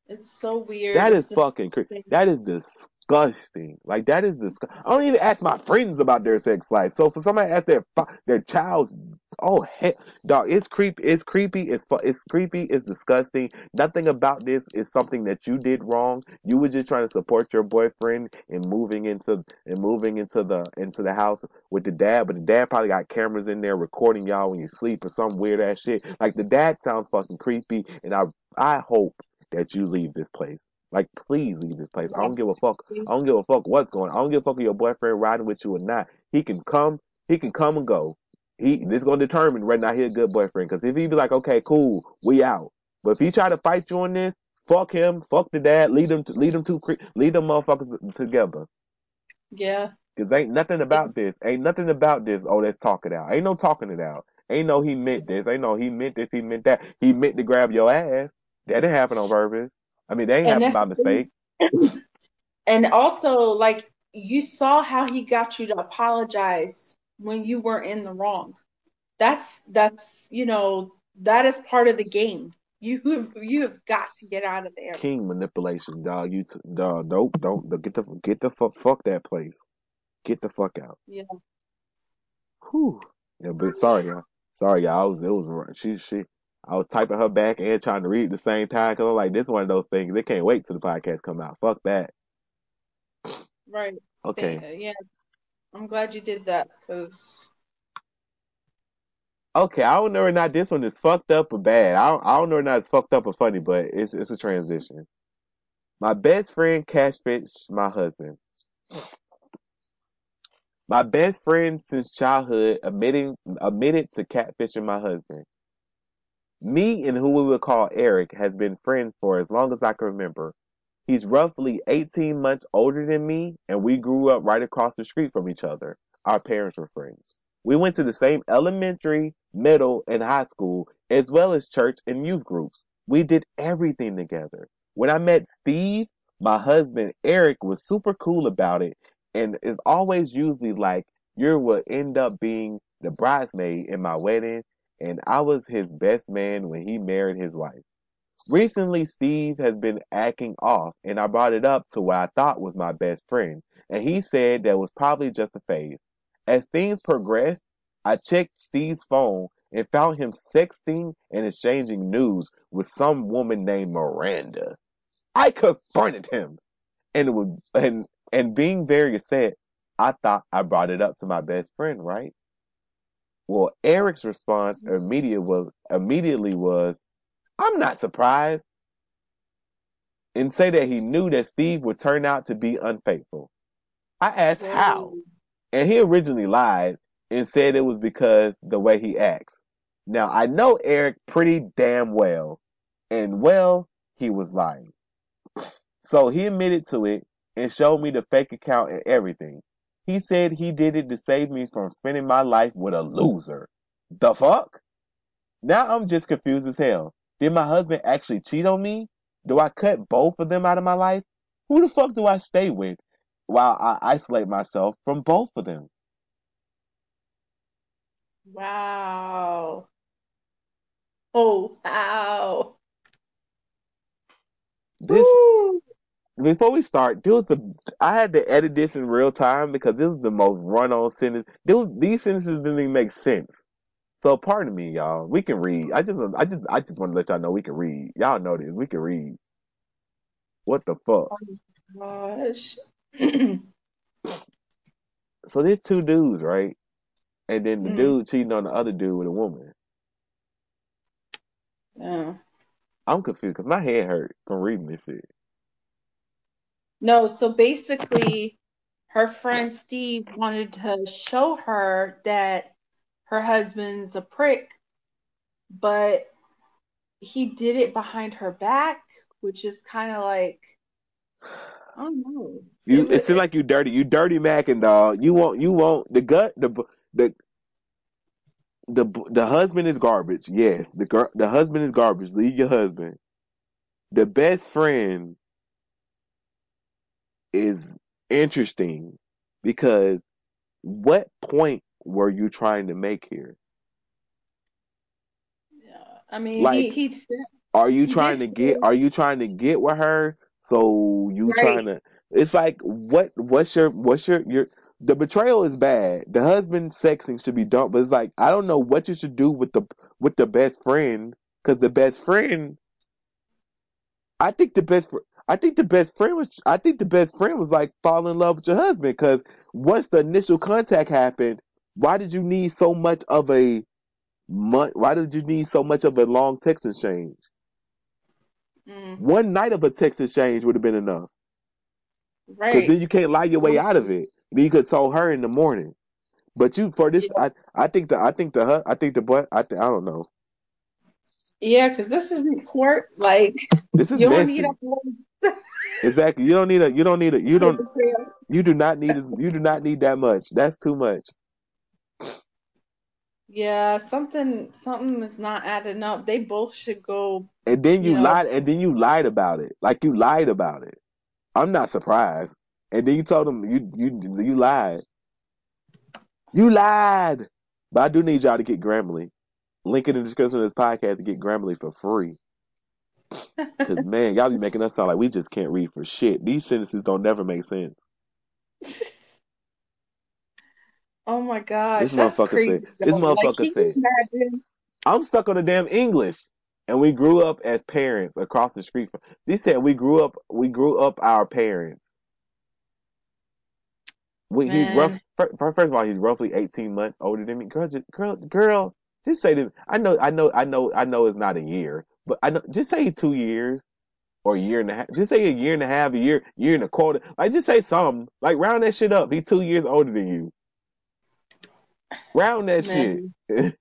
It's so weird. That is fucking creepy. That is disgusting. Disgusting. Like that is disgusting. I don't even ask my friends about their sex life. So for somebody to ask their their child's, oh heck, dog, it's creepy. It's creepy. It's it's creepy. It's disgusting. Nothing about this is something that you did wrong. You were just trying to support your boyfriend and moving into and moving into the into the house with the dad. But the dad probably got cameras in there recording y'all when you sleep or some weird ass shit. Like the dad sounds fucking creepy. And I I hope that you leave this place. Like, please leave this place. I don't give a fuck. I don't give a fuck what's going on. I don't give a fuck if your boyfriend riding with you or not. He can come. He can come and go. He this gonna determine whether or not he's a good boyfriend. Because if he be like, okay, cool, we out. But if he try to fight you on this, fuck him. Fuck the dad. Lead them. To, lead them to. Lead them motherfuckers together. Yeah. Because ain't nothing about this. Ain't nothing about this. Oh, let's talk it out. Ain't no talking it out. Ain't no he meant this. Ain't no he meant this. He meant that. He meant to grab your ass. That didn't happen on purpose. I mean, they ain't happened by mistake. And also, like, you saw how he got you to apologize when you were in the wrong. That's, that's you know, that is part of the game. You have, you have got to get out of there. King manipulation, dog. You, t- dog, nope, don't. Get the, get the fuck, fuck that place. Get the fuck out. Yeah. Whew. Yeah, but sorry, y'all. Sorry, y'all. I was, it was, she, she. I was typing her back and trying to read at the same time because I'm like, this is one of those things. They can't wait till the podcast come out. Fuck that. Right. Okay. They, uh, yeah. I'm glad you did that because. Okay, I don't know whether or not this one is fucked up or bad. I don't, I don't know whether or not it's fucked up or funny, but it's it's a transition. My best friend catfished my husband. My best friend since childhood admitting admitted to catfishing my husband. Me and who we would call Eric has been friends for as long as I can remember. He's roughly eighteen months older than me, and we grew up right across the street from each other. Our parents were friends. We went to the same elementary, middle, and high school, as well as church and youth groups. We did everything together. When I met Steve, my husband, Eric was super cool about it and is always usually like, you will end up being the bridesmaid in my wedding. And I was his best man when he married his wife. Recently, Steve has been acting off, and I brought it up to what I thought was my best friend, and he said that was probably just a phase. As things progressed, I checked Steve's phone and found him sexting and exchanging nudes with some woman named Miranda. I confronted him, and it was, and and being very upset, I thought I brought it up to my best friend, right? Well, Eric's response immediate was, immediately was, I'm not surprised, and say that he knew that Steve would turn out to be unfaithful. I asked how, and he originally lied and said it was because the way he acts. Now, I know Eric pretty damn well, and well, he was lying. So he admitted to it and showed me the fake account and everything. He said he did it to save me from spending my life with a loser. The fuck? Now I'm just confused as hell. Did my husband actually cheat on me? Do I cut both of them out of my life? Who the fuck do I stay with while I isolate myself from both of them? Wow. Oh, wow. This, before we start, there was the, I had to edit this in real time because this is the most run-on sentence. There was, these sentences didn't even make sense. So pardon me, y'all. We can read. I just, I just, I just want to let y'all know we can read. Y'all know this. We can read. What the fuck? Oh my gosh. So there's two dudes, right? And then the mm. dude cheating on the other dude with a woman. Yeah. I'm confused because my head hurt from reading this shit. No, so basically, her friend Steve wanted to show her that her husband's a prick, but he did it behind her back, which is kind of like, I don't know. You, it, it seems like you dirty. You dirty mackin', dog. You want, you want the gut, the the the the husband is garbage. Yes, the the husband is garbage. Leave your husband. The best friend is interesting because what point were you trying to make here? Yeah, I mean, like, he, he are you trying to get? Are you trying to get with her? So you right. trying to? It's like what? What's your? What's your? Your the betrayal is bad. The husband sexing should be dumped. But it's like I don't know what you should do with the with the best friend because the best friend. I think the best. Fr- I think the best friend was. I think the best friend was like falling in love with your husband because once the initial contact happened. Why did you need so much of a month? Why did you need so much of a long text exchange? Mm. One night of a text exchange would have been enough. Right. Because then you can't lie your way out of it. Then you could tell her in the morning. But you for this, yeah. I, I think the, I think the, I think the, but I, th- I don't know. Yeah, because this isn't court. Like this is you don't messy. Need a- exactly. You don't need a. You don't need a. You don't. You do not need. You do not need that much. That's too much. Yeah, something something is not adding up. They both should go. And then you, you know. lied, and then you lied about it. Like you lied about it. I'm not surprised. And then you told them you you you lied. You lied. But I do need y'all to get Grammarly. Link in the description of this podcast to get Grammarly for free. Because man, y'all be making us sound like we just can't read for shit. These sentences don't never make sense. Oh my gosh. This motherfucker said. This motherfucker said. I'm stuck on the damn English. And we grew up as parents across the street. They said we grew up we grew up our parents. We, he's rough, first of all, he's roughly eighteen months older than me. Girl, just, girl, girl, just say this. I know I know I know I know it's not a year, but I know just say two years or a year and a half. Just say a year and a half, a year, year and a quarter. Like just say something. Like round that shit up. He's two years older than you. Round that Man. shit,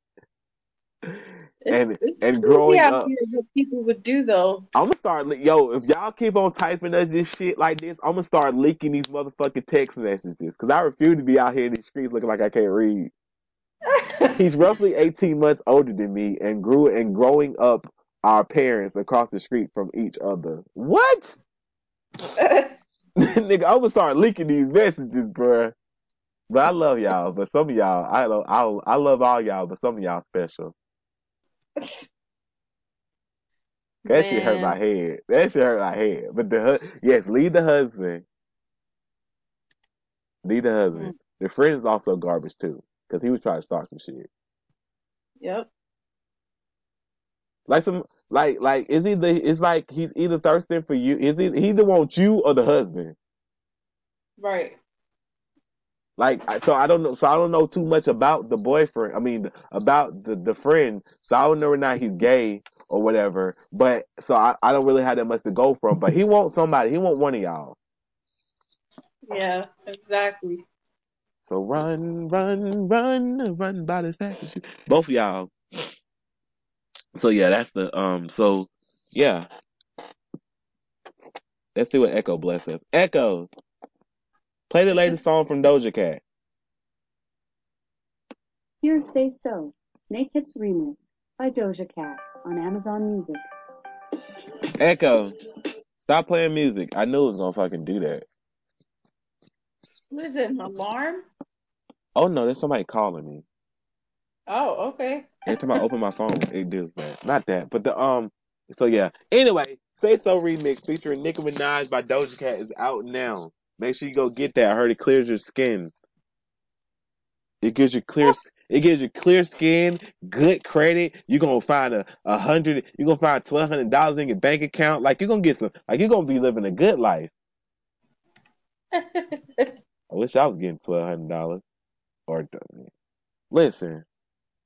and it's, it's and growing up, what people would do though. I'm gonna start, le- yo. If y'all keep on typing us this shit like this, I'm gonna start leaking these motherfucking text messages because I refuse to be out here in these streets looking like I can't read. He's roughly eighteen months older than me, and grew and growing up our parents across the street from each other. What? Nigga, I'm gonna start leaking these messages, bruh. But I love y'all, but some of y'all, I love, I, I love all y'all, but some of y'all special. That Man. shit hurt my head. That shit hurt my head. But the hu- yes, leave the husband. Leave the husband. Mm. The friend is also garbage too, because he was trying to start some shit. Yep. Like some, like, like is he the? It's like he's either thirsting for you. Is he? He either wants you or the husband. Right. Like so, I don't know. So I don't know too much about the boyfriend. I mean, about the, the friend. So I don't know whether or not he's gay or whatever. But so I, I don't really have that much to go from. But he wants somebody. He wants one of y'all. Yeah, exactly. So run, run, run, run by this ass. Both of y'all. So yeah, that's the um. So yeah, let's see what Echo bless us. Echo. Play the latest song from Doja Cat. Here's Say So, Snake Hips Remix by Doja Cat on Amazon Music. Echo, stop playing music. I knew it was gonna fucking do that. What is it, an alarm? Oh no, there's somebody calling me. Oh, okay. Every time I open my phone, it does that. Not that, but the um. So yeah. Anyway, Say So remix featuring Nicki Minaj by Doja Cat is out now. Make sure you go get that. I heard it clears your skin. It gives you clear. It gives you clear skin, good credit. You're gonna find a, a hundred. You're gonna find twelve hundred dollars in your bank account. Like you're gonna get some. Like you're gonna be living a good life. I wish I was getting twelve hundred dollars. Or listen,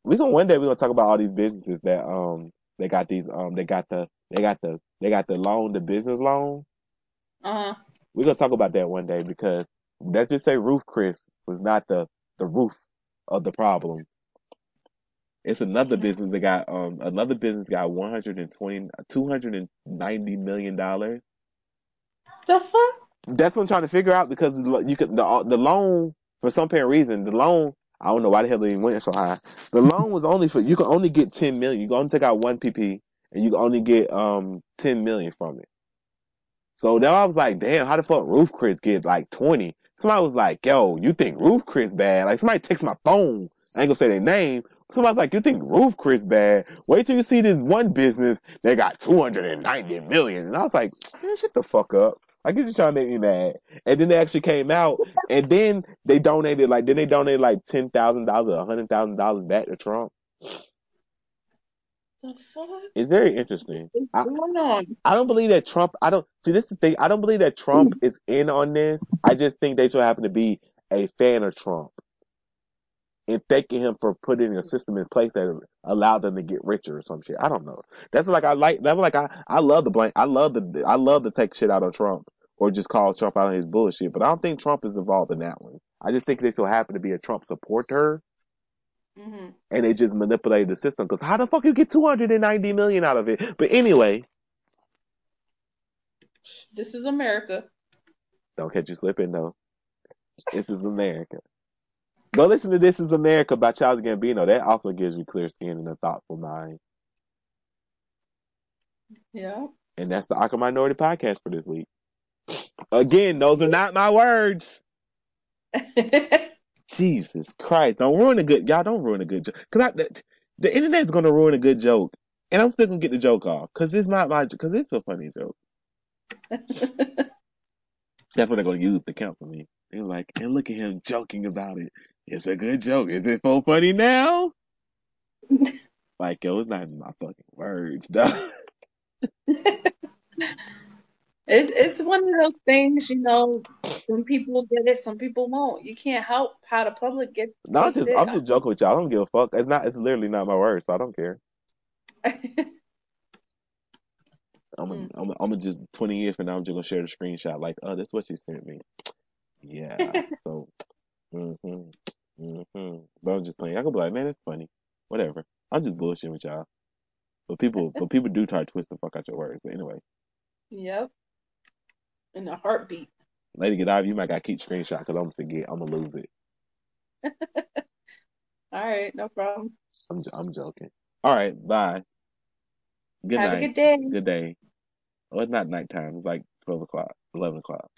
we gonna one day we're gonna talk about all these businesses that um they got these um they got the they got the they got the loan, the business loan. Uh huh. We're gonna talk about that one day, because let's just say Ruth Chris was not the the roof of the problem. It's another business that got um another business got one hundred and twenty two hundred and ninety million dollars. The fuck? That's what I'm trying to figure out, because you could the the loan. For some apparent reason, the loan, I don't know why the hell they went so high. The loan was only for, you can only get ten million dollars. You can only take out one P P and you can only get um ten million dollars from it. So now I was like, damn, how the fuck Ruth Chris get like twenty? Somebody was like, yo, you think Ruth Chris bad? Like somebody takes my phone. I ain't gonna say their name. Somebody's like, you think Ruth Chris bad? Wait till you see this one business that got two hundred ninety million dollars. And I was like, man, shut the fuck up. Like, you're just trying to make me mad. And then they actually came out, and then they donated, like, then they donated, like, ten thousand dollars or one hundred thousand dollars back to Trump. The fuck? It's very interesting. What's I, going on? I don't believe that Trump, I don't, see, this is the thing, I don't believe that Trump is in on this. I just think they just happen to be a fan of Trump and thanking him for putting a system in place that allowed them to get richer or some shit. I don't know. That's like I like. That's like I. I love the blank. I love the. I love to take shit out on Trump or just call Trump out on his bullshit. But I don't think Trump is involved in that one. I just think they so happen to be a Trump supporter, mm-hmm. and they just manipulated the system. Because how the fuck you get two hundred and ninety million out of it? But anyway, this is America. Don't catch you slipping though. This is America. Go listen to This Is America by Charles Gambino. That also gives you clear skin and a thoughtful mind. Yeah. And that's the Awkward Minority Podcast for this week. Again, those are not my words. Jesus Christ. Don't ruin a good... Y'all don't ruin a good joke. Because the, the internet's going to ruin a good joke. And I'm still going to get the joke off. Because it's not my... Because it's a funny joke. That's what they're going to use to count for me. They're like, and look at him joking about it. It's a good joke. Is it so funny now? Like, yo, it's not even my fucking words, dog. it, it's one of those things, you know, some people get it, some people won't. You can't help how the public gets no, I'm just, it. I'm just joking with y'all. I don't give a fuck. It's not. It's literally not my words, so I don't care. I'm going mm. I'm, I'm just, twenty years from now, I'm just going to share the screenshot. Like, oh, that's what she sent me. Yeah, so, mm-hmm, mm-hmm. But I'm just playing. I can be like, man, it's funny. Whatever. I'm just bullshitting with y'all. But people, but people do try to twist the fuck out your words. But anyway. Yep. In a heartbeat. Lady Godiva, you might got to keep screenshot because I'm going to forget. I'm going to lose it. All right, no problem. I'm I'm joking. All right, bye. Good Have night. Have a good day. Good day. Oh, it's not nighttime. It's like twelve o'clock, eleven o'clock.